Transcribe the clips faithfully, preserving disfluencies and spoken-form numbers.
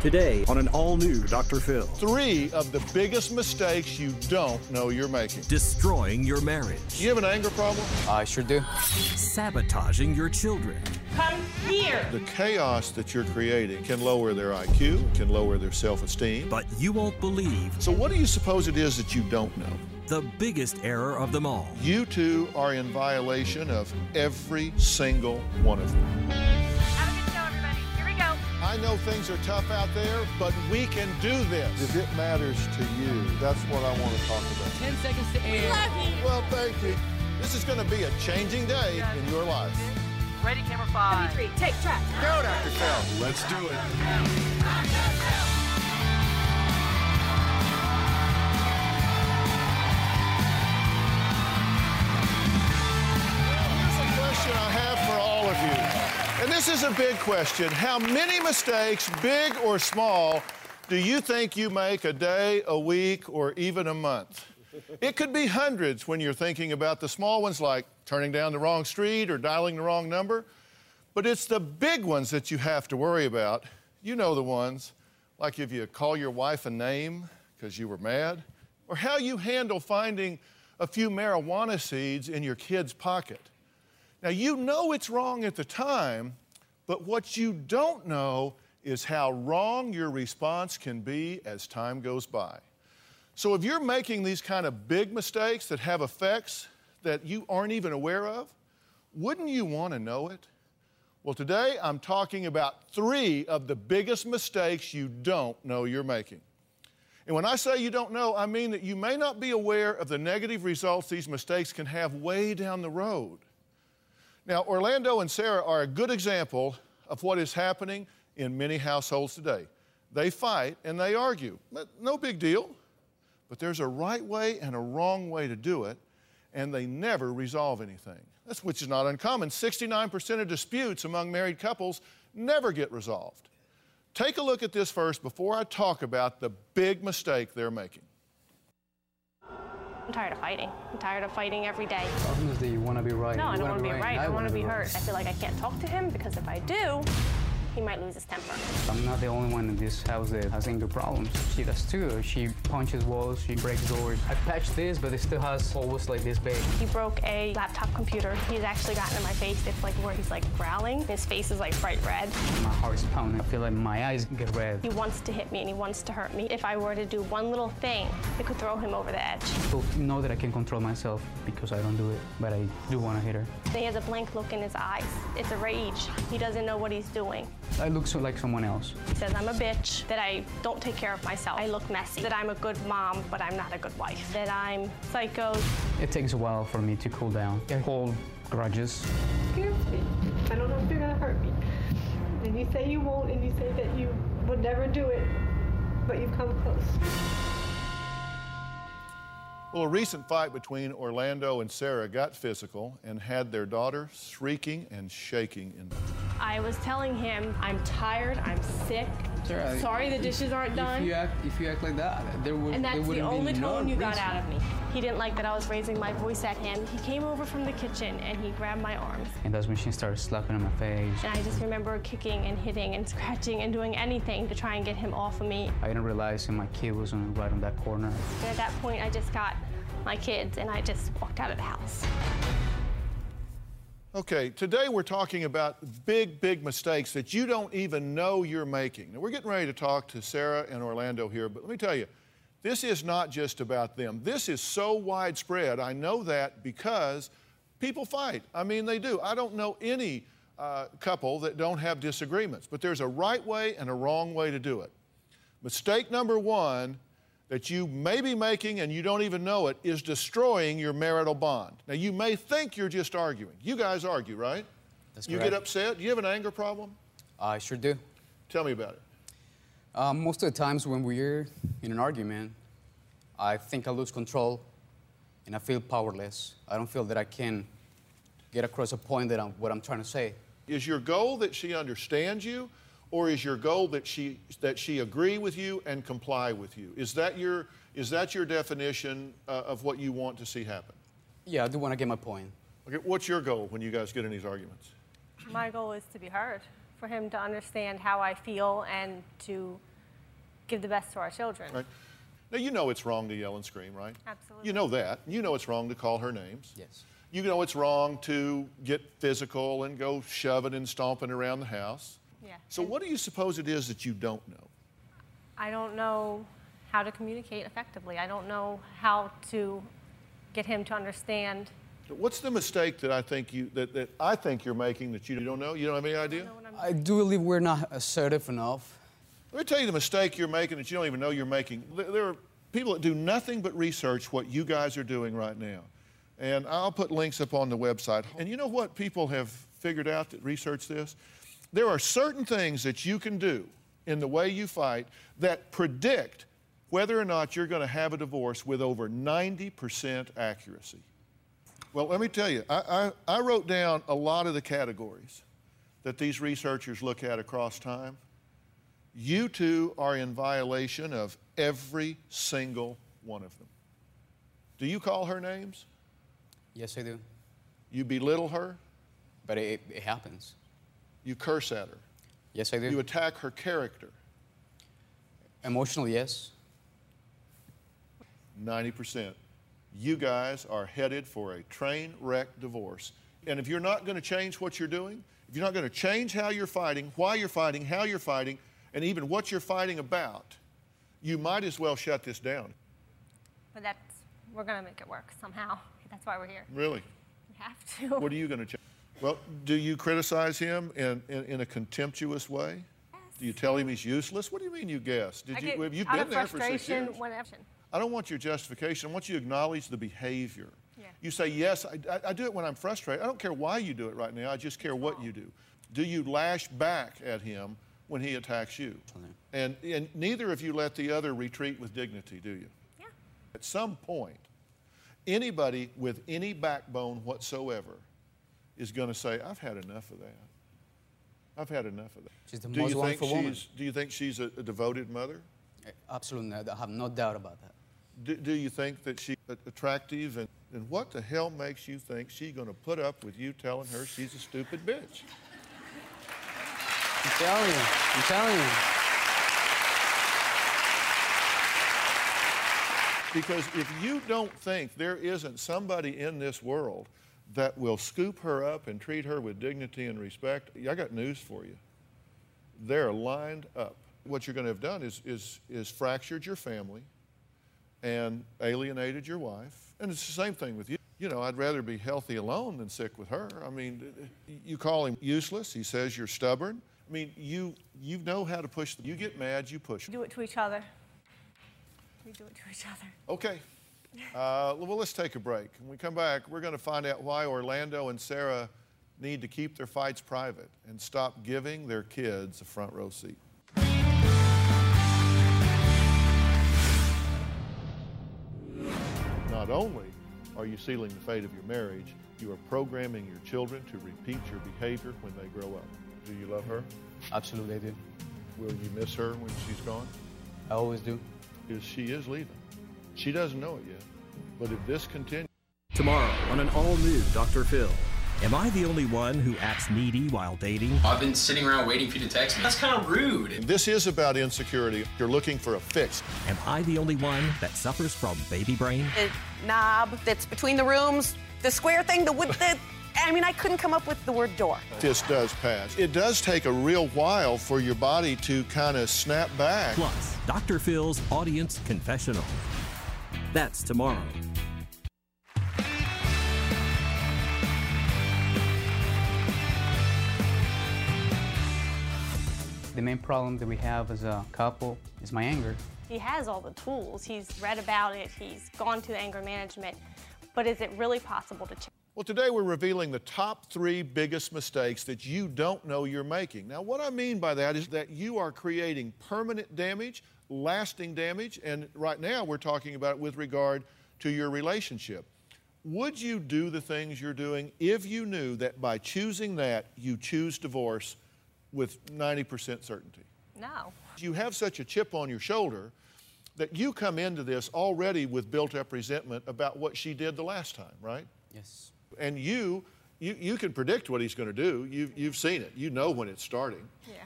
Today on an all-new Doctor Phil. Three of the biggest mistakes you don't know you're making. Destroying your marriage. You have an anger problem? I sure do. Sabotaging your children. Come here. The chaos that you're creating can lower their I Q, can lower their self-esteem. But you won't believe. So what do you suppose it is that you don't know? The biggest error of them all. You two are in violation of every single one of them. Have a good show, everybody. Here we go. I know things are tough out there, but we can do this. If it matters to you, that's what I want to talk about. Ten seconds to air. Love you. Well, thank you. This is going to be a changing day yes. in your life. Ready, camera five. Three, three, take track. Go, Doctor Phil. Let's do it. Doctor Phil. And this is a big question. How many mistakes, big or small, do you think you make a day, a week, or even a month? It could be hundreds when you're thinking about the small ones, like turning down the wrong street or dialing the wrong number. But it's the big ones that you have to worry about. You know the ones, like if you call your wife a name because you were mad, or how you handle finding a few marijuana seeds in your kid's pocket. Now, you know it's wrong at the time, but what you don't know is how wrong your response can be as time goes by. So if you're making these kind of big mistakes that have effects that you aren't even aware of, wouldn't you want to know it? Well, today I'm talking about three of the biggest mistakes you don't know you're making. And when I say you don't know, I mean that you may not be aware of the negative results these mistakes can have way down the road. Now, Orlando and Sarah are a good example of what is happening in many households today. They fight and they argue. No big deal. But there's a right way and a wrong way to do it, and they never resolve anything. That's which is not uncommon. sixty-nine percent of disputes among married couples never get resolved. Take a look at this first before I talk about the big mistake they're making. I'm tired of fighting. I'm tired of fighting every day. Obviously, you want to be right. No, I don't want to be right. I want to be hurt. I feel like I can't talk to him because if I do, he might lose his temper. I'm not the only one in this house that has anger problems. She does too. She punches walls. She breaks doors. I patched this, but it still has almost like this big. He broke a laptop computer. He's actually gotten in my face. It's like where he's like growling. His face is like bright red. My heart's pounding. I feel like my eyes get red. He wants to hit me and he wants to hurt me. If I were to do one little thing, it could throw him over the edge. So know that I can control myself because I don't do it, but I do want to hit her. He has a blank look in his eyes. It's a rage. He doesn't know what he's doing. I look so like someone else. He says I'm a bitch, that I don't take care of myself. I look messy, that I'm a good mom, but I'm not a good wife, that I'm psycho. It takes a while for me to cool down. I hold grudges. Excuse me. I don't know if you're going to hurt me. And you say you won't, and you say that you would never do it, but you've come close. Well, a recent fight between Orlando and Sarah got physical and had their daughter shrieking and shaking in pain. I was telling him, I'm tired, I'm sick, Sarah, sorry the dishes aren't if done. You act, if you act like that, there would be no. And that's the only tone you got out of me. He didn't like that I was raising my voice at him. He came over from the kitchen and he grabbed my arms. And that's when she started slapping on my face. And I just remember kicking and hitting and scratching and doing anything to try and get him off of me. I didn't realize that my kid was on, right on that corner. And at that point, I just got my kids and I just walked out of the house. Okay, today we're talking about big, big mistakes that you don't even know you're making. Now, we're getting ready to talk to Sarah and Orlando here, but let me tell you, this is not just about them. This is so widespread. I know that because people fight. I mean, they do. I don't know any uh, couple that don't have disagreements, but there's a right way and a wrong way to do it. Mistake number one that you may be making and you don't even know it, is destroying your marital bond. Now, you may think you're just arguing. You guys argue, right? That's correct. You get upset? Do you have an anger problem? I sure do. Tell me about it. Um, most of the times when we're in an argument, I think I lose control and I feel powerless. I don't feel that I can get across a point that I'm, what I'm trying to say. Is your goal that she understands you, or is your goal that she that she agree with you and comply with you? Is that your is that your definition uh, of what you want to see happen? Yeah, I do want to get my point. Okay, what's your goal when you guys get in these arguments? My goal is to be heard, for him to understand how I feel and to give the best to our children. Right. Now, you know it's wrong to yell and scream, right? Absolutely. You know that. You know it's wrong to call her names. Yes. You know it's wrong to get physical and go shoving and stomping around the house. Yeah. So and what do you suppose it is that you don't know? I don't know how to communicate effectively. I don't know how to get him to understand. What's the mistake that I think you that, that I think you're making that you don't know? You don't have any idea? I, I do believe we're not assertive enough. Let me tell you the mistake you're making that you don't even know you're making. There are people that do nothing but research what you guys are doing right now. And I'll put links up on the website. And you know what people have figured out that research this? There are certain things that you can do in the way you fight that predict whether or not you're going to have a divorce with over ninety percent accuracy. Well, let me tell you, I, I, I wrote down a lot of the categories that these researchers look at across time. You two are in violation of every single one of them. Do you call her names? Yes, I do. You belittle her? But it, it happens. You curse at her? Yes, I do. You attack her character? Emotionally, yes. ninety percent. You guys are headed for a train wreck divorce. And if you're not going to change what you're doing, if you're not going to change how you're fighting, why you're fighting, how you're fighting, and even what you're fighting about, you might as well shut this down. But that's, we're going to make it work somehow. That's why we're here. Really? We have to. What are you going to change? Well, do you criticize him in, in, in a contemptuous way? Yes. Do you tell him he's useless? What do you mean you guess? Did I you, have you been there for six years? Whenever. I don't want your justification. I want you to acknowledge the behavior. Yeah. You say, yes, I, I, I do it when I'm frustrated. I don't care why you do it right now. I just care what you do. Do you lash back at him when he attacks you? Mm-hmm. And, and neither of you let the other retreat with dignity, do you? Yeah. At some point, anybody with any backbone whatsoever is going to say, I've had enough of that. I've had enough of that. She's the most wonderful woman. Do you think she's a, a devoted mother? Absolutely not. I have no doubt about that. Do, do you think that she's attractive? And, and what the hell makes you think she's going to put up with you telling her she's a stupid bitch? I'm telling you. I'm telling you. Because if you don't think there isn't somebody in this world that will scoop her up and treat her with dignity and respect, I got news for you. They're lined up. What you're going to have done is, is, is fractured your family and alienated your wife. And it's the same thing with you. You know, I'd rather be healthy alone than sick with her. I mean, you call him useless. He says you're stubborn. I mean, you, you know how to push them. You get mad, you push them. Do it to each other. We do it to each other. Okay. Uh, well, let's take a break. When we come back, we're going to find out why Orlando and Sarah need to keep their fights private and stop giving their kids a front row seat. Not only are you sealing the fate of your marriage, you are programming your children to repeat your behavior when they grow up. Do you love her? Absolutely, I do. Will you miss her when she's gone? I always do. Because she is leaving. She doesn't know it yet, but if this continues... Tomorrow on an all-new Doctor Phil. Am I the only one who acts needy while dating? I've been sitting around waiting for you to text me. That's kind of rude. This is about insecurity. You're looking for a fix. Am I the only one that suffers from baby brain? The knob that's between the rooms, the square thing, the wood... the... I mean, I couldn't come up with the word door. This does pass. It does take a real while for your body to kind of snap back. Plus, Doctor Phil's Audience Confessional. That's tomorrow. The main problem that we have as a couple is my anger. He has all the tools. He's read about it. He's gone to anger management. But is it really possible to change? Well, today we're revealing the top three biggest mistakes that you don't know you're making. Now, what I mean by that is that you are creating permanent damage, lasting damage, and right now we're talking about it with regard to your relationship. Would you do the things you're doing if you knew that by choosing that, you choose divorce with ninety percent certainty? No. You have such a chip on your shoulder that you come into this already with built-up resentment about what she did the last time, right? Yes. And you, you, you can predict what he's going to do. You've, you've seen it. You know when it's starting. Yeah.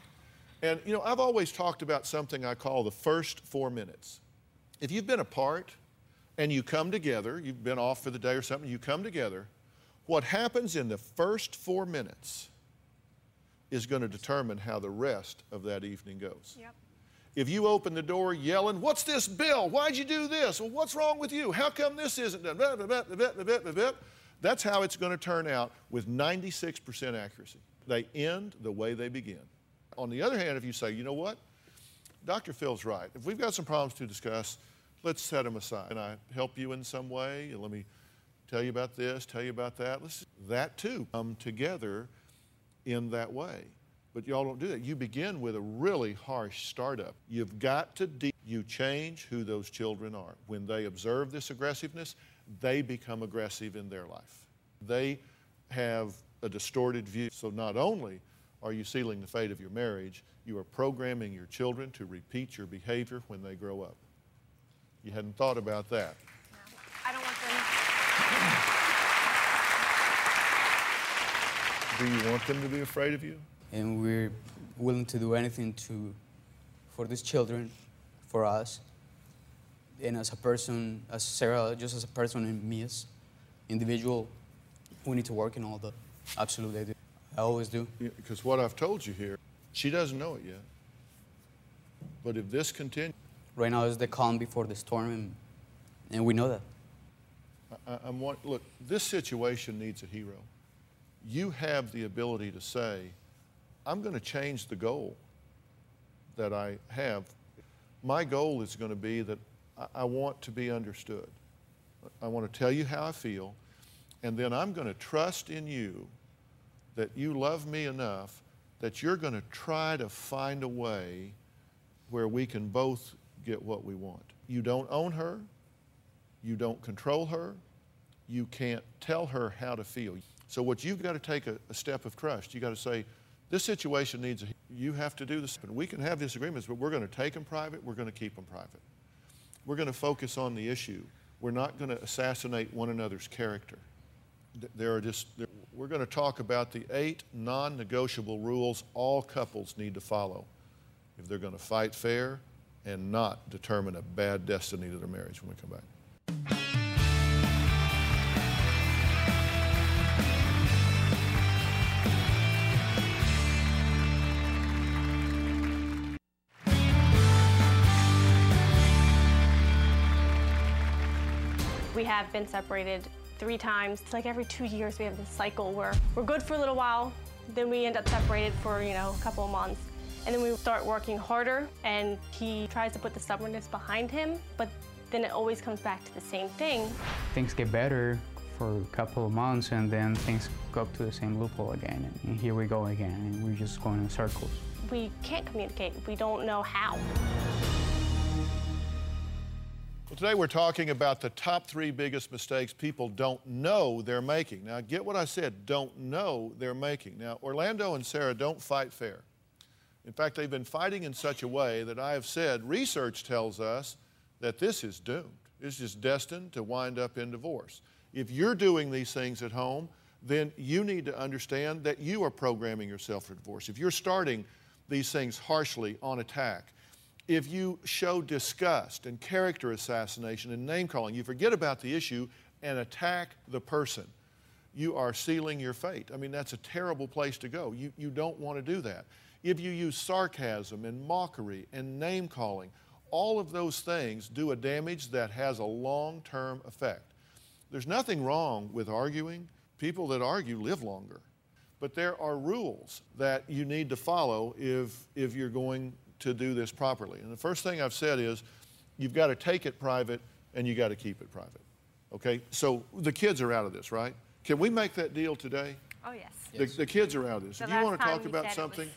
And, you know, I've always talked about something I call the first four minutes. If you've been apart and you come together, you've been off for the day or something, you come together, what happens in the first four minutes is going to determine how the rest of that evening goes. Yep. If you open the door yelling, "What's this bill? Why'd you do this? Well, what's wrong with you? How come this isn't done?" Blah, blah, blah, blah, blah, blah, blah. That's how it's going to turn out with ninety-six percent accuracy. They end the way they begin. On the other hand, if you say, you know what, Doctor Phil's right. If we've got some problems to discuss, let's set them aside. Can I help you in some way? Let me tell you about this, tell you about that. Let's that, too, come together in that way. But y'all don't do that. You begin with a really harsh startup. You've got to de- you change who those children are. When they observe this aggressiveness, they become aggressive in their life. They have a distorted view. So not only are you sealing the fate of your marriage, you are programming your children to repeat your behavior when they grow up. You hadn't thought about that. No, I don't want them. Do you want them to be afraid of you? And we're willing to do anything to, for these children, for us. And as a person, as Sarah, just as a person and me as individual, we need to work in all the absolutely I do. I always do. Yeah, because what I've told you here, she doesn't know it yet. But if this continues... Right now is the calm before the storm, and, and we know that. I, I'm want, look, this situation needs a hero. You have the ability to say, I'm going to change the goal that I have. My goal is going to be that I want to be understood. I want to tell you how I feel, and then I'm going to trust in you that you love me enough that you're going to try to find a way where we can both get what we want. You don't own her. You don't control her. You can't tell her how to feel. So what you've got to take a, a step of trust. You've got to say, this situation needs a, you have to do this. And we can have disagreements, but we're going to take them private. We're going to keep them private. We're going to focus on the issue. We're not going to assassinate one another's character. There are just, there, we're going to talk about the eight non-negotiable rules all couples need to follow if they're going to fight fair and not determine a bad destiny to their marriage when we come back. We have been separated three times. It's like every two years we have this cycle where we're good for a little while, then we end up separated for, you know, a couple of months. And then we start working harder, and he tries to put the stubbornness behind him, but then it always comes back to the same thing. Things get better for a couple of months, and then things go up to the same loophole again. And here we go again, and we're just going in circles. We can't communicate. We don't know how. Today we're talking about the top three biggest mistakes people don't know they're making. Now, get what I said, don't know they're making. Now, Orlando and Sarah don't fight fair. In fact, they've been fighting in such a way that I have said research tells us that this is doomed. It's just destined to wind up in divorce. If you're doing these things at home, then you need to understand that you are programming yourself for divorce. If you're starting these things harshly on attack, if you show disgust and character assassination and name-calling, you forget about the issue and attack the person, you are sealing your fate. I mean, that's a terrible place to go. You, you don't want to do that. If you use sarcasm and mockery and name-calling, all of those things do a damage that has a long-term effect. There's nothing wrong with arguing. People that argue live longer. But there are rules that you need to follow if, if you're going to do this properly. And the first thing I've said is you've got to take it private and you got to keep it private. Okay? So the kids are out of this, right? Can we make that deal today? Oh, yes. yes. The, the kids are out of this. If you want to talk about something,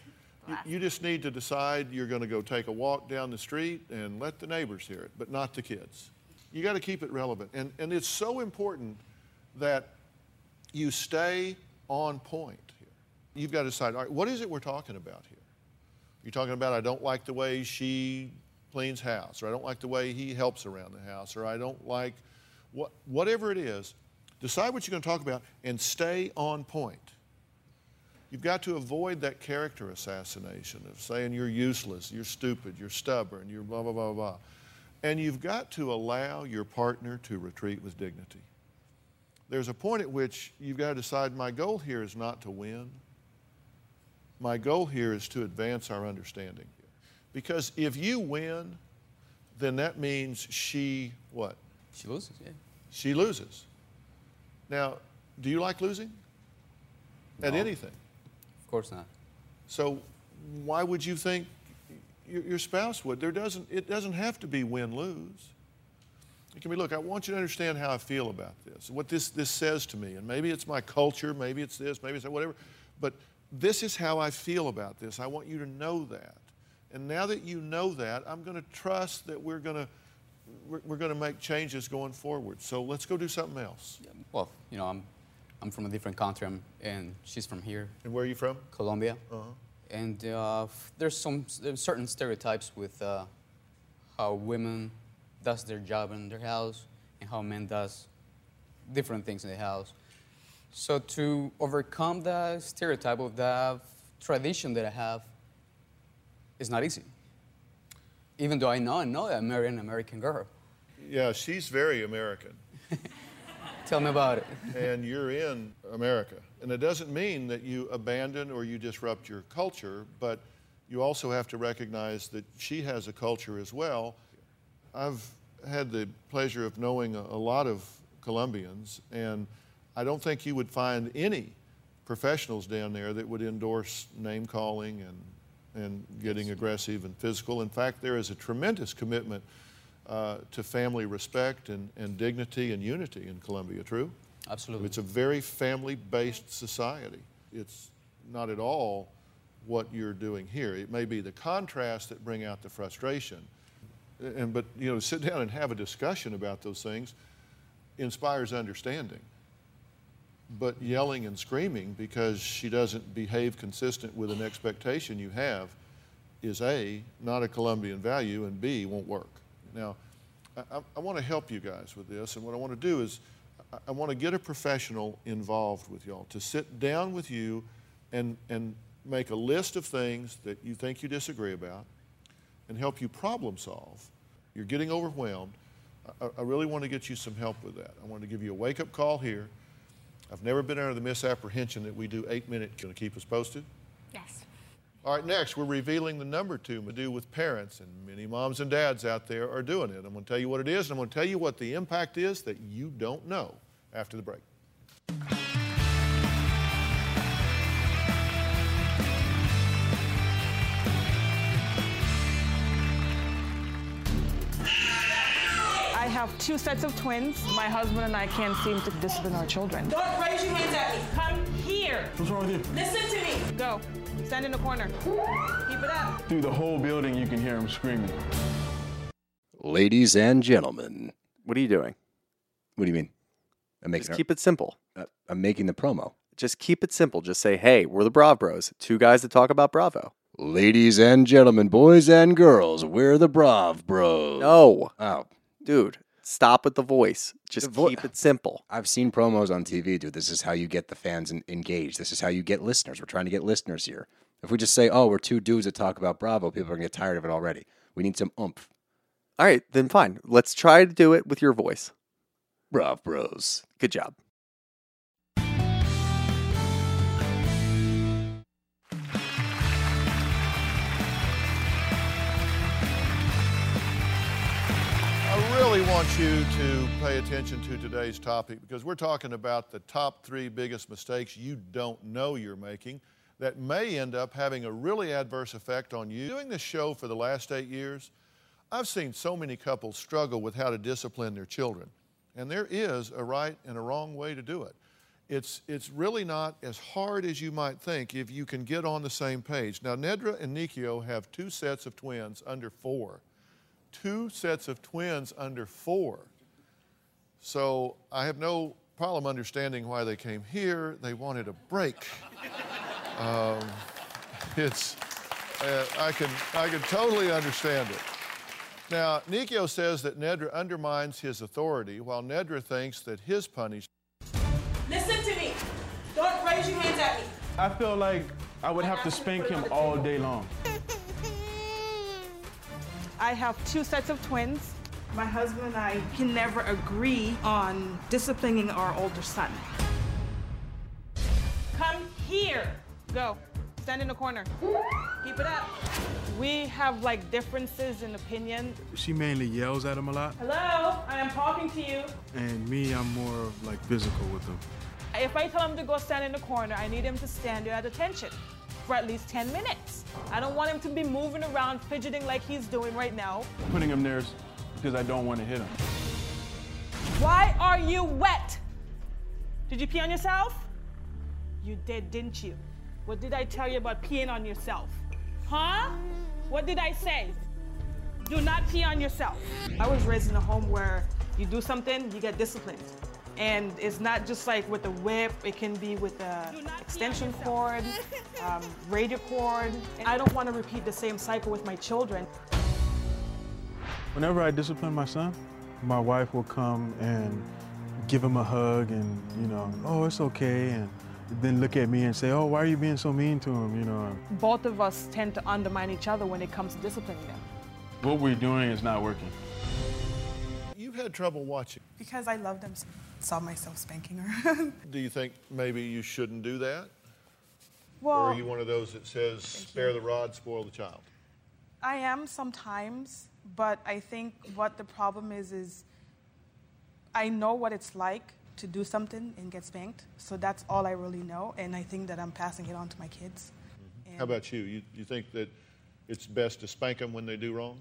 you, you just need to decide you're going to go take a walk down the street and let the neighbors hear it, but not the kids. You got to keep it relevant. And, and it's so important that you stay on point here. You've got to decide, all right, what is it we're talking about here? You're talking about, I don't like the way she cleans house, or I don't like the way he helps around the house, or I don't like what, whatever it is. Decide what you're going to talk about and stay on point. You've got to avoid that character assassination of saying you're useless, you're stupid, you're stubborn, you're blah, blah, blah, blah. And you've got to allow your partner to retreat with dignity. There's a point at which you've got to decide, my goal here is not to win. My goal here is to advance our understanding. Because if you win, then that means she what? She loses, yeah. She loses. Now, do you like losing? No. At anything? Of course not. So why would you think your, your spouse would? There doesn't, it doesn't have to be win-lose. It can be, look, I want you to understand how I feel about this, what this, this says to me. And maybe it's my culture, maybe it's this, maybe it's that, whatever. But this is how I feel about this. I want you to know that. And now that you know that, I'm going to trust that we're going to we're, we're going to make changes going forward. So let's go do something else. Yeah, well, you know, I'm I'm from a different country, I'm, and she's from here. And where are you from? Colombia. Uh-huh. And uh, there's some there's certain stereotypes with uh, how women does their job in their house and how men does different things in the house. So to overcome the stereotype of the tradition that I have. It's not easy, even though I know I know that I'm marrying an American girl. Yeah, she's very American. Tell me about it. And you're in America. And it doesn't mean that you abandon or you disrupt your culture, but you also have to recognize that she has a culture as well. I've had the pleasure of knowing a, a lot of Colombians, and I don't think you would find any professionals down there that would endorse name-calling and and getting yes. aggressive and physical. In fact, there is a tremendous commitment uh, to family respect and, and dignity and unity in Colombia, true? Absolutely. It's a very family-based society. It's not at all what you're doing here. It may be the contrast that bring out the frustration. And, but, you know, sit down and have a discussion about those things inspires understanding. But yelling and screaming because she doesn't behave consistent with an expectation you have is A, not a Colombian value, and B, won't work. Now, I, I want to help you guys with this, and what I want to do is I, I want to get a professional involved with y'all to sit down with you and, and make a list of things that you think you disagree about and help you problem solve. You're getting overwhelmed. I, I really want to get you some help with that. I want to give you a wake-up call here. I've never been under the misapprehension that we do eight minutes. Can you keep us posted? Yes. All right, next, we're revealing the number two to do with parents, and many moms and dads out there are doing it. I'm going to tell you what it is, and I'm going to tell you what the impact is that you don't know after the break. I have two sets of twins. My husband and I can't seem to discipline our children. Don't raise your hands at me. Come here. What's wrong with you? Listen to me. Go. Stand in the corner. Keep it up. Through the whole building, you can hear him screaming. Ladies and gentlemen. What are you doing? What do you mean? I'm making Just keep our, it simple. Uh, I'm making the promo. Just keep it simple. Just say, hey, we're the Brav Bros. Two guys that talk about Bravo. Ladies and gentlemen, boys and girls, we're the Brav Bros. No. Oh. Dude. Stop with the voice. Just the vo- keep it simple. I've seen promos on T V, dude. This is how you get the fans in- engaged. This is how you get listeners. We're trying to get listeners here. If we just say, oh, we're two dudes that talk about Bravo, people are going to get tired of it already. We need some oomph. All right, then fine. Let's try to do it with your voice. Brav Bros. Good job. I really want you to pay attention to today's topic because we're talking about the top three biggest mistakes you don't know you're making that may end up having a really adverse effect on you. Doing this show for the last eight years, I've seen so many couples struggle with how to discipline their children, and there is a right and a wrong way to do it. It's, it's really not as hard as you might think if you can get on the same page. Now, Nedra and Nikio have two sets of twins under four. Two sets of twins under four. So I have no problem understanding why they came here. They wanted a break. um, it's, uh, I can, I can totally understand it. Now, Nikio says that Nedra undermines his authority, while Nedra thinks that his punishment. Listen to me. Don't raise your hands at me. I feel like I would have to spank him all day long. I have two sets of twins. My husband and I can never agree on disciplining our older son. Come here. Go. Stand in the corner. Keep it up. We have, like, differences in opinion. She mainly yells at him a lot. Hello, I am talking to you. And me, I'm more of, like, physical with him. If I tell him to go stand in the corner, I need him to stand there at attention for at least ten minutes. I don't want him to be moving around, fidgeting like he's doing right now. Putting him there is because I don't want to hit him. Why are you wet? Did you pee on yourself? You did, didn't you? What did I tell you about peeing on yourself? Huh? What did I say? Do not pee on yourself. I was raised in a home where you do something, you get disciplined. And it's not just like with a whip, it can be with an extension cord, um, radio cord. And I don't want to repeat the same cycle with my children. Whenever I discipline my son, my wife will come and give him a hug and, you know, oh, it's okay. And then look at me and say, oh, why are you being so mean to him, you know? Both of us tend to undermine each other when it comes to disciplining them. What we're doing is not working. You've had trouble watching. Because I loved him, saw myself spanking her. Do you think maybe you shouldn't do that? Well, or are you one of those that says, spare the rod, spoil the child? I am sometimes, but I think what the problem is, is I know what it's like to do something and get spanked. So that's all I really know, and I think that I'm passing it on to my kids. Mm-hmm. How about you? you? You think that it's best to spank them when they do wrong?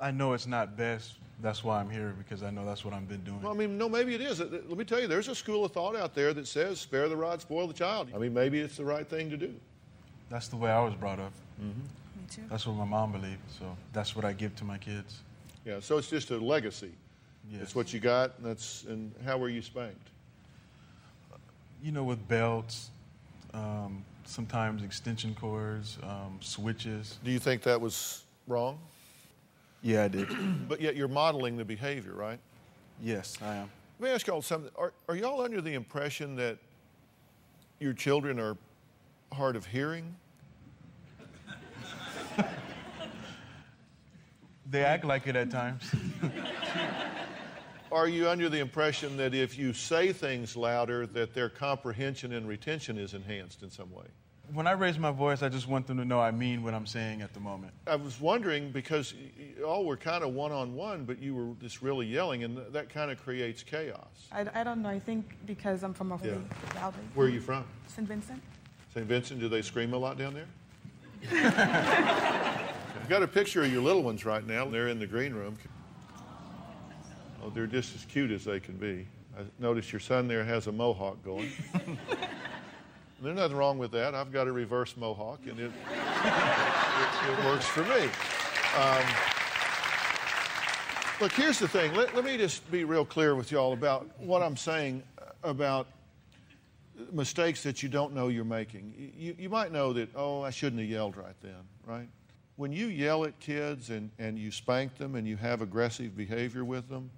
I know it's not best. That's why I'm here, because I know that's what I've been doing. Well, I mean, no, maybe it is. Let me tell you, there's a school of thought out there that says, spare the rod, spoil the child. I mean, maybe it's the right thing to do. That's the way I was brought up. Mm-hmm. Me too. That's what my mom believed, so that's what I give to my kids. Yeah, so it's just a legacy. Yes. It's what you got, and that's, and how were you spanked? You know, with belts, um, sometimes extension cords, um, switches. Do you think that was wrong? Yeah, I did. But yet you're modeling the behavior, right? Yes, I am. Let me ask y'all something. Are, are y'all under the impression that your children are hard of hearing? They act like it at times. Are you under the impression that if you say things louder, that their comprehension and retention is enhanced in some way? When I raise my voice, I just want them to know I mean what I'm saying at the moment. I was wondering, because y'all were kind of one-on-one, but you were just really yelling, and that kind of creates chaos. I, I don't know. I think because I'm from a really yeah. loud place. Where are you from? Saint Vincent. Saint Vincent. Do they scream a lot down there? I've got a picture of your little ones right now. They're in the green room. Oh, they're just as cute as they can be. I noticed your son there has a mohawk going. There's nothing wrong with that. I've got a reverse mohawk, and it, it, it works for me. Um, look, here's the thing. Let, let me just be real clear with y'all about what I'm saying about mistakes that you don't know you're making. You, you might know that, oh, I shouldn't have yelled right then, right? When you yell at kids and, and you spank them and you have aggressive behavior with them,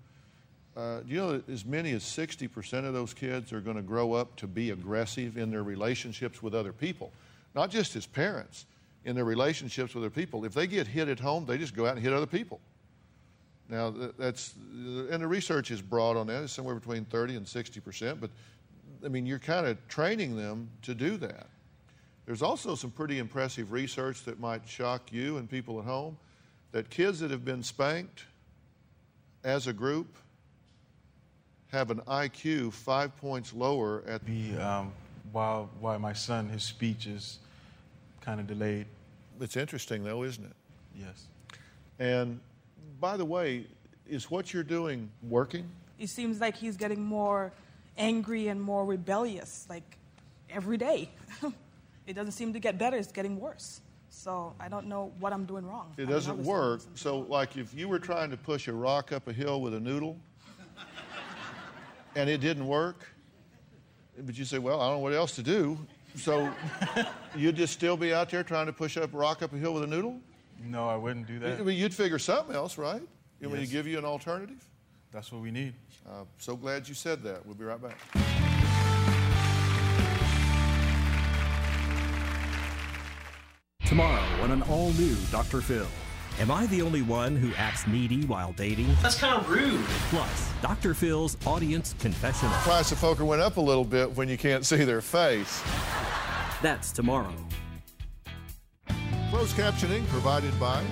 uh, do you know that as many as sixty percent of those kids are going to grow up to be aggressive in their relationships with other people? Not just as parents, in their relationships with other people. If they get hit at home, they just go out and hit other people. Now, that's, and the research is broad on that. It's somewhere between thirty and sixty percent. But, I mean, you're kind of training them to do that. There's also some pretty impressive research that might shock you and people at home that kids that have been spanked as a group have an I Q five points lower at the... Um, while, while my son, his speech is kind of delayed. It's interesting, though, isn't it? Yes. And, by the way, is what you're doing working? It seems like he's getting more angry and more rebellious, like, every day. It doesn't seem to get better. It's getting worse. So I don't know what I'm doing wrong. It doesn't work. So, like, if you were trying to push a rock up a hill with a noodle and it didn't work, but you say, well, I don't know what else to do. So you'd just still be out there trying to push up a rock up a hill with a noodle? No, I wouldn't do that. I mean, you'd figure something else, right? Yes. When you give you an alternative? That's what we need. Uh, so glad you said that. We'll be right back. Tomorrow on an all-new Doctor Phil. Am I the only one who acts needy while dating? That's kind of rude. Plus, Doctor Phil's audience confessional. The price of poker went up a little bit when you can't see their face. That's tomorrow. Closed captioning provided by...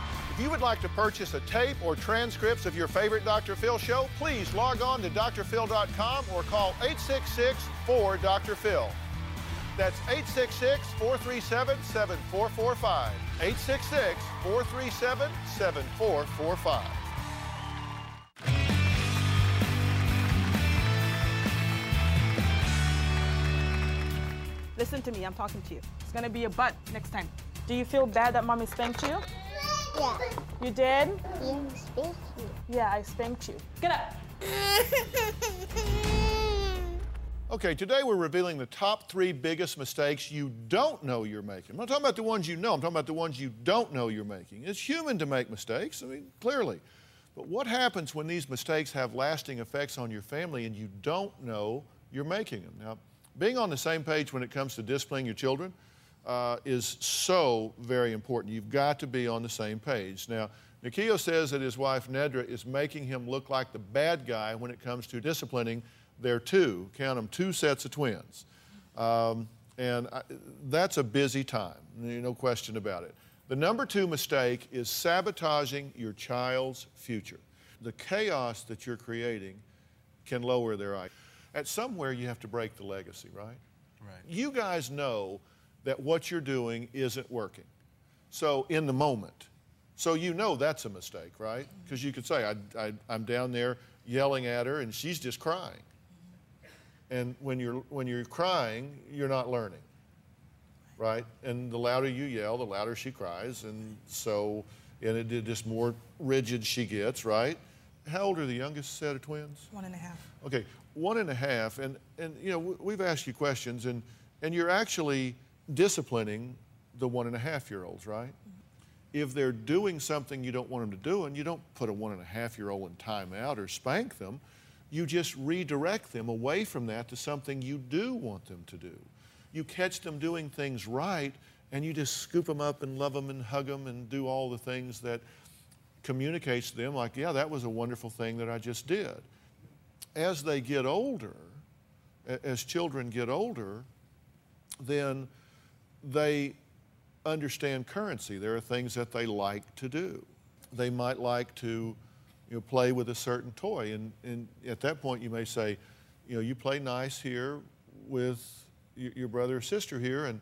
If you would like to purchase a tape or transcripts of your favorite Doctor Phil show, please log on to D R phil dot com or call eight six six, four, D R Phil. That's eight six six, four three seven, seven four four five. eight six six, four three seven, seven four four five. Listen to me, I'm talking to you. It's gonna be a butt next time. Do you feel bad that Mommy spanked you? Yeah. You did? You spanked me. Yeah, I spanked you. Get up. Okay, today we're revealing the top three biggest mistakes you don't know you're making. I'm not talking about the ones you know. I'm talking about the ones you don't know you're making. It's human to make mistakes, I mean, clearly. But what happens when these mistakes have lasting effects on your family and you don't know you're making them? Now, being on the same page when it comes to disciplining your children uh, is so very important. You've got to be on the same page. Now, Nikhil says that his wife, Nedra, is making him look like the bad guy when it comes to disciplining their two, count them, two sets of twins. Um, and I, that's a busy time, no question about it. The number two mistake is sabotaging your child's future. The chaos that you're creating can lower their I Q. At somewhere, you have to break the legacy, right? Right. You guys know that what you're doing isn't working. So in the moment. So you know that's a mistake, right? Because you could say, I, I, I'm down there yelling at her, and she's just crying. And when you're, when you're crying, you're not learning, right? And the louder you yell, the louder she cries. And so, and it, it just more rigid she gets, right? How old are the youngest set of twins? One and a half. Okay. One and a half, and, and you know, we've asked you questions, and, and you're actually disciplining the one and a half year olds, right? Mm-hmm. If they're doing something you don't want them to do, and you don't put a one and a half year old in timeout or spank them, you just redirect them away from that to something you do want them to do. You catch them doing things right, and you just scoop them up and love them and hug them and do all the things that communicates to them, like, yeah, that was a wonderful thing that I just did. As they get older, as children get older, then they understand currency. There are things that they like to do. They might like to, you know, play with a certain toy. And, and at that point, you may say, you know, you play nice here with your brother or sister here and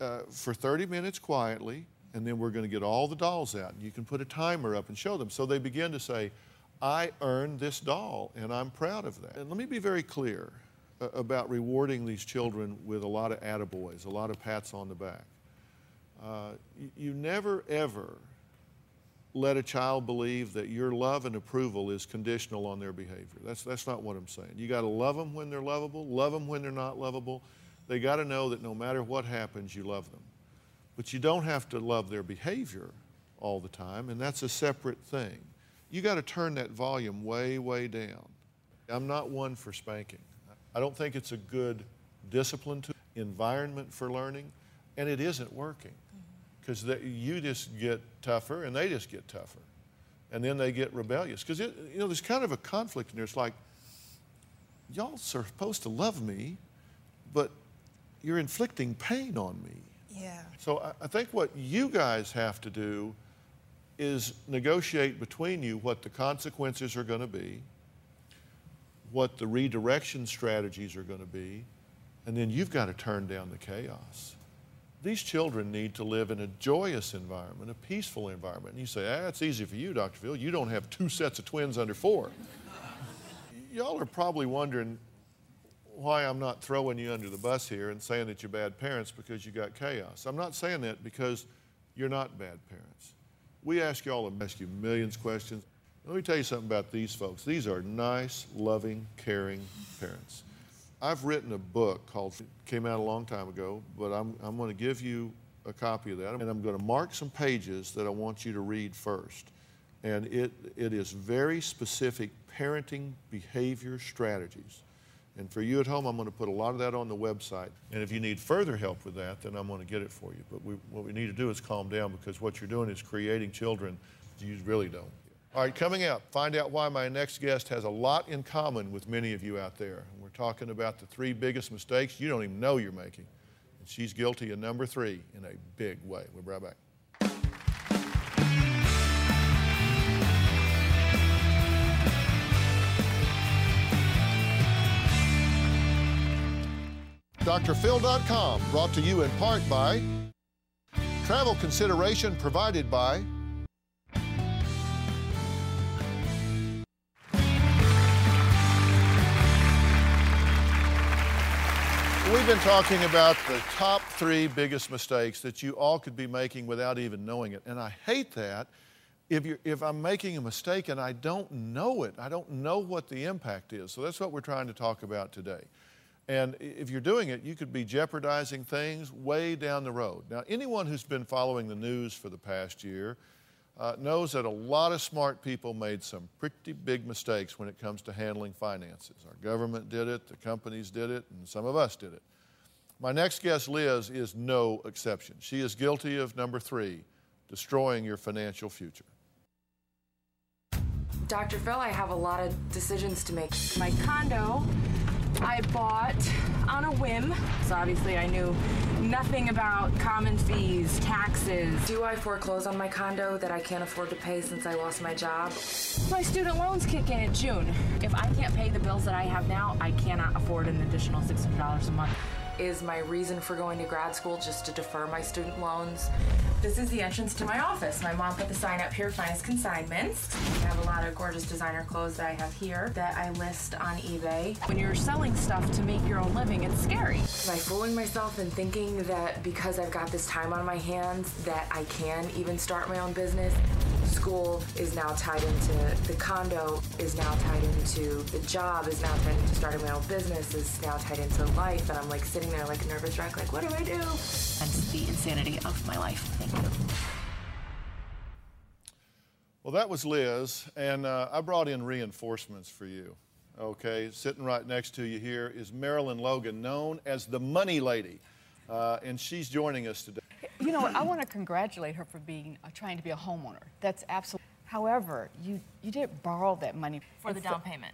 uh, for thirty minutes quietly, and then we're going to get all the dolls out. And you can put a timer up and show them. So they begin to say, I earned this doll, and I'm proud of that. And let me be very clear uh, about rewarding these children with a lot of attaboys, a lot of pats on the back. Uh, you, you never, ever let a child believe that your love and approval is conditional on their behavior. That's, that's not what I'm saying. You got to love them when they're lovable, love them when they're not lovable. They got to know that no matter what happens, you love them. But you don't have to love their behavior all the time, and that's a separate thing. You got to turn that volume way, way down. I'm not one for spanking. I don't think it's a good discipline to environment for learning, and it isn't working because mm-hmm. you just get tougher and they just get tougher, and then they get rebellious because, you know, there's kind of a conflict in there. It's like, y'all are supposed to love me, but you're inflicting pain on me. Yeah. So I, I think what you guys have to do is negotiate between you what the consequences are going to be, what the redirection strategies are going to be, and then you've got to turn down the chaos. These children need to live in a joyous environment, a peaceful environment. And you say, ah, it's easy for you, Doctor Phil. You don't have two sets of twins under four. Y'all are probably wondering why I'm not throwing you under the bus here and saying that you're bad parents because you got chaos. I'm not saying that because you're not bad parents. We ask y'all and ask you millions of questions. Let me tell you something about these folks. These are nice, loving, caring parents. I've written a book called, it came out a long time ago, but I'm, I'm going to give you a copy of that, and I'm going to mark some pages that I want you to read first. And it, it is very specific parenting behavior strategies. And for you at home, I'm going to put a lot of that on the website. And if you need further help with that, then I'm going to get it for you. But we, what we need to do is calm down, because what you're doing is creating children you really don't. All right, coming up, find out why my next guest has a lot in common with many of you out there. We're talking about the three biggest mistakes you don't even know you're making. And she's guilty of number three in a big way. We'll be right back. Doctor Phil dot com, brought to you in part by travel consideration provided by We've been talking about the top three biggest mistakes that you all could be making without even knowing it. And I hate that if, you're, if I'm making a mistake and I don't know it. I don't know what the impact is. So that's what we're trying to talk about today. And if you're doing it, you could be jeopardizing things way down the road. Now, anyone who's been following the news for the past year uh, knows that a lot of smart people made some pretty big mistakes when it comes to handling finances. Our government did it, the companies did it, and some of us did it. My next guest, Liz, is no exception. She is guilty of number three, destroying your financial future. Doctor Phil, I have a lot of decisions to make. My condo I bought on a whim, so obviously I knew nothing about common fees, taxes. Do I foreclose on my condo that I can't afford to pay since I lost my job? My student loans kick in in June. If I can't pay the bills that I have now, I cannot afford an additional six hundred dollars a month. Is my reason for going to grad school just to defer my student loans? This is the entrance to my office. My mom put the sign up here, finest consignments. I have a lot of gorgeous designer clothes that I have here that I list on eBay. When you're selling stuff to make your own living, it's scary. Am I fooling myself and thinking that because I've got this time on my hands that I can even start my own business? School is now tied into the condo, is now tied into the job, is now tied into starting my own business, is now tied into life, and I'm like sitting there like a nervous wreck, like, what do I do? That's the insanity of my life. Thank you. Well, that was Liz, and uh, I brought in reinforcements for you, okay? Sitting right next to you here is Marilyn Logan, known as the Money Lady, uh, and she's joining us today. You know what? I want to congratulate her for being uh, trying to be a homeowner. That's absolutely. However, you you didn't borrow that money for it's the down payment.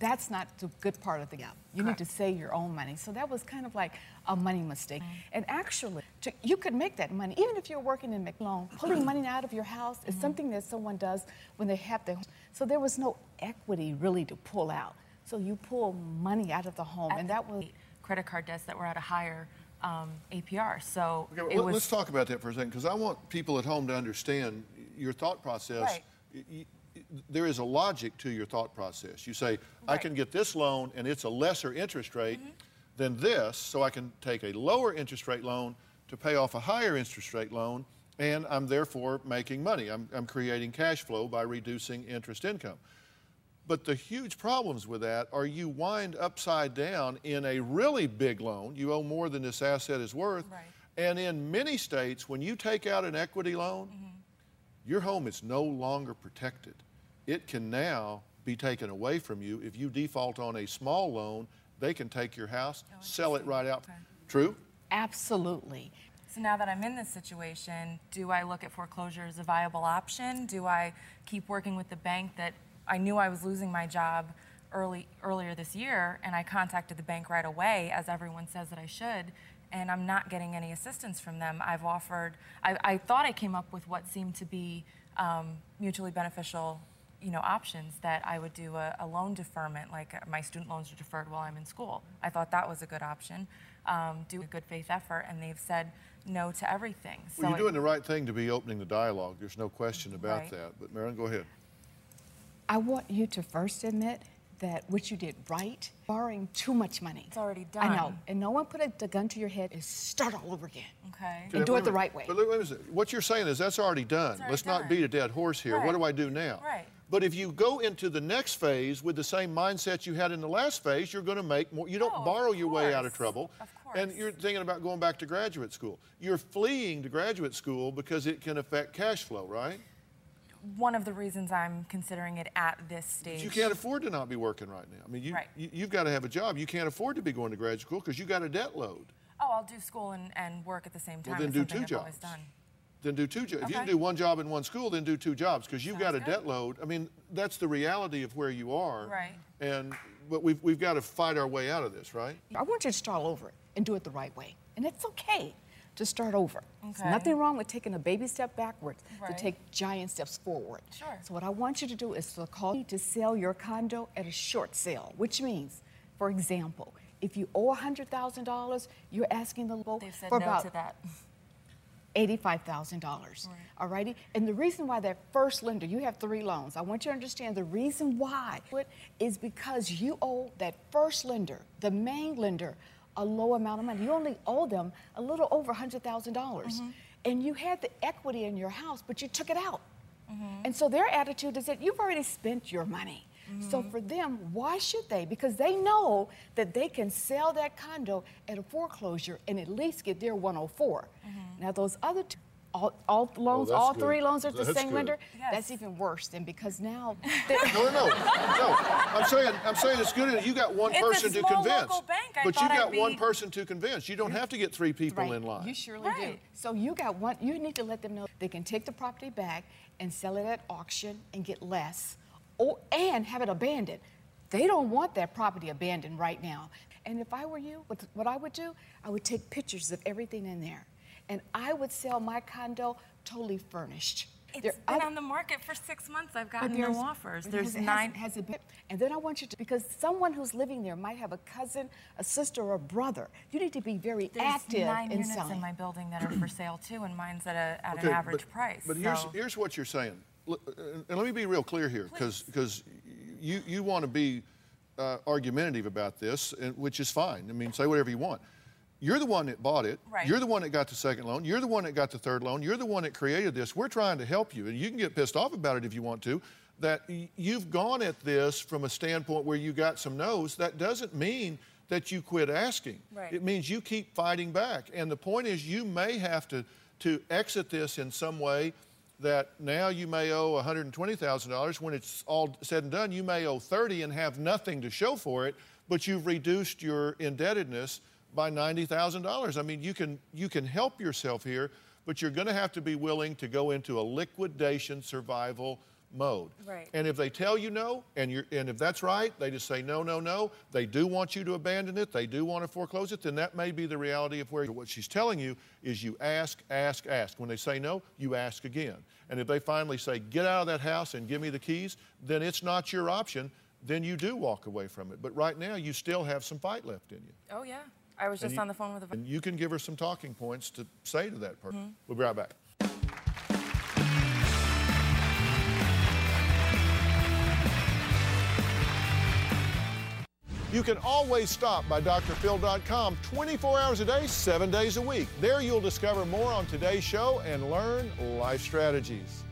The, that's not the good part of the. Yeah, you correct. Need to save your own money. So that was kind of like a money mistake. Mm-hmm. And actually, to, you could make that money even if you're working in McLone. Pulling money out of your house is mm-hmm. something that someone does when they have their. So there was no equity really to pull out. So you pull money out of the home, At and that was credit card debts that were at a higher. Um, A P R, so okay, it was... Let's talk about that for a second, because I want people at home to understand your thought process. Right. Y y there is a logic to your thought process. You say, right. I can get this loan, and it's a lesser interest rate mm-hmm. than this, so I can take a lower interest rate loan to pay off a higher interest rate loan, and I'm therefore making money. I'm, I'm creating cash flow by reducing interest income. But the huge problems with that are you wind upside down in a really big loan. You owe more than this asset is worth. Right. And in many states, when you take out an equity loan, mm-hmm. your home is no longer protected. It can now be taken away from you. If you default on a small loan, they can take your house, oh, sell it right out. Okay. True? Absolutely. So now that I'm in this situation, do I look at foreclosure as a viable option? Do I keep working with the bank that I knew I was losing my job early earlier this year, and I contacted the bank right away, as everyone says that I should, and I'm not getting any assistance from them. I've offered, I, I thought I came up with what seemed to be um, mutually beneficial, you know, options that I would do a, a loan deferment, like my student loans are deferred while I'm in school. I thought that was a good option. um, do a good faith effort, and they've said no to everything. So well, you're doing it, the right thing to be opening the dialogue. There's no question about right. that. But Marilyn, go ahead. I want you to first admit that what you did right, borrowing too much money. It's already done. I know, and no one put a, a gun to your head and start all over again. Okay. And do it the right way. But look, what you're saying is that's already done. Already Let's done. not beat a dead horse here. Right. What do I do now? Right. But if you go into the next phase with the same mindset you had in the last phase, you're gonna make more, you don't oh, borrow your way out of trouble. Of course. And you're thinking about going back to graduate school. You're fleeing to graduate school because it can affect cash flow, right? One of the reasons I'm considering it at this stage. You can't afford to not be working right now. I mean, you, right. you, you've got to have a job. You can't afford to be going to graduate school because you've got a debt load. Oh, I'll do school and, and work at the same time. Well, then do two I've jobs. Done. Then do two jobs. Okay. If you can do one job in one school, then do two jobs because you've Sounds got a good. debt load. I mean, that's the reality of where you are. Right. And but we've, we've got to fight our way out of this, right? I want you to start all over and do it the right way. And it's okay to start over. Okay. There's nothing wrong with taking a baby step backwards right. to take giant steps forward. Sure. So what I want you to do is to call you to sell your condo at a short sale, which means, for example, if you owe one hundred thousand dollars, you're asking the loan They've said for no about to that. eighty-five thousand dollars, right. all righty? And the reason why that first lender, you have three loans. I want you to understand the reason why is because you owe that first lender, the main lender, a low amount of money. You only owe them a little over one hundred thousand dollars. Mm-hmm. And you had the equity in your house, but you took it out. Mm-hmm. And so their attitude is that you've already spent your money. Mm-hmm. So for them, why should they? Because they know that they can sell that condo at a foreclosure and at least get their one oh four. Mm-hmm. Now those other two, all, all loans, oh, all good. three loans are that's the same good. lender. Yes. That's even worse than because now. no, no, no, no. I'm saying, I'm saying it's good that you got one it's person a small to convince. Local bank. I but you got I'd one be... person to convince. You don't have to get three people right. in line. You surely right. do. So you got one. You need to let them know they can take the property back and sell it at auction and get less. Oh, and have it abandoned. They don't want that property abandoned right now. And if I were you, what I would do, I would take pictures of everything in there. And I would sell my condo totally furnished. It's there been other, on the market for six months. I've gotten no offers. There's has, nine. Has, has it been, and then I want you to, because someone who's living there might have a cousin, a sister, or a brother. You need to be very There's active in selling. There's nine units selling. in my building that are for sale, too, and mine's at, a, at okay, an average but, price. But so. here's, here's what you're saying. And let me be real clear here, because you, you want to be uh, argumentative about this, and, which is fine. I mean, say whatever you want. You're the one that bought it. Right. You're the one that got the second loan. You're the one that got the third loan. You're the one that created this. We're trying to help you, and you can get pissed off about it if you want to, that you've gone at this from a standpoint where you got some no's. That doesn't mean that you quit asking. Right. It means you keep fighting back. And the point is you may have to, to exit this in some way that now you may owe one hundred twenty thousand dollars. When it's all said and done, you may owe thirty thousand dollars and have nothing to show for it, but you've reduced your indebtedness by ninety thousand dollars. I mean, you can, you can help yourself here, but you're gonna have to be willing to go into a liquidation survival mode. Right. And if they tell you no, and, you're, and if that's right, they just say no, no, no, they do want you to abandon it, they do want to foreclose it, then that may be the reality of where what she's telling you is you ask, ask, ask. When they say no, you ask again. And if they finally say, get out of that house and give me the keys, then it's not your option, then you do walk away from it. But right now, you still have some fight left in you. Oh, yeah. I was just you, on the phone with a... And you can give her some talking points to say to that person. Mm-hmm. We'll be right back. You can always stop by D R phil dot com twenty-four hours a day, seven days a week. There you'll discover more on today's show and learn life strategies.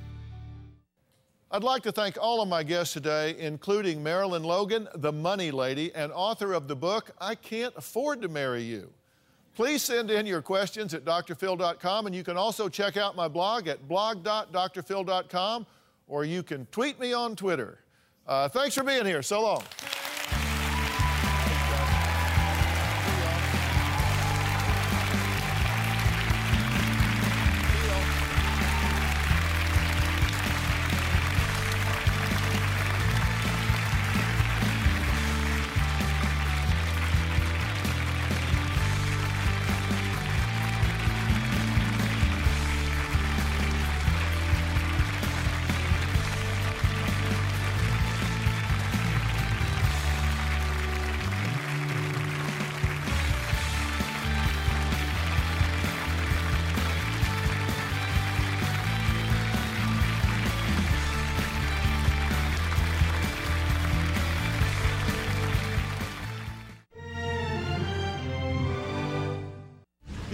I'd like to thank all of my guests today, including Marilyn Logan, the money lady and author of the book, I Can't Afford to Marry You. Please send in your questions at D R phil dot com, and you can also check out my blog at blog dot D R phil dot com, or you can tweet me on Twitter. Uh, thanks for being here. So long.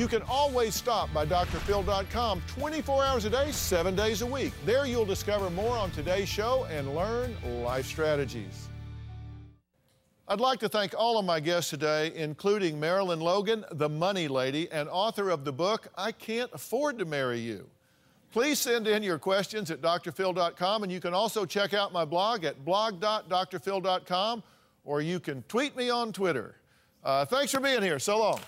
You can always stop by D R phil dot com twenty-four hours a day, seven days a week. There you'll discover more on today's show and learn life strategies. I'd like to thank all of my guests today, including Marilyn Logan, the money lady, and author of the book, I Can't Afford to Marry You. Please send in your questions at D R phil dot com, and you can also check out my blog at blog dot D R phil dot com, or you can tweet me on Twitter. Uh, thanks for being here. So long.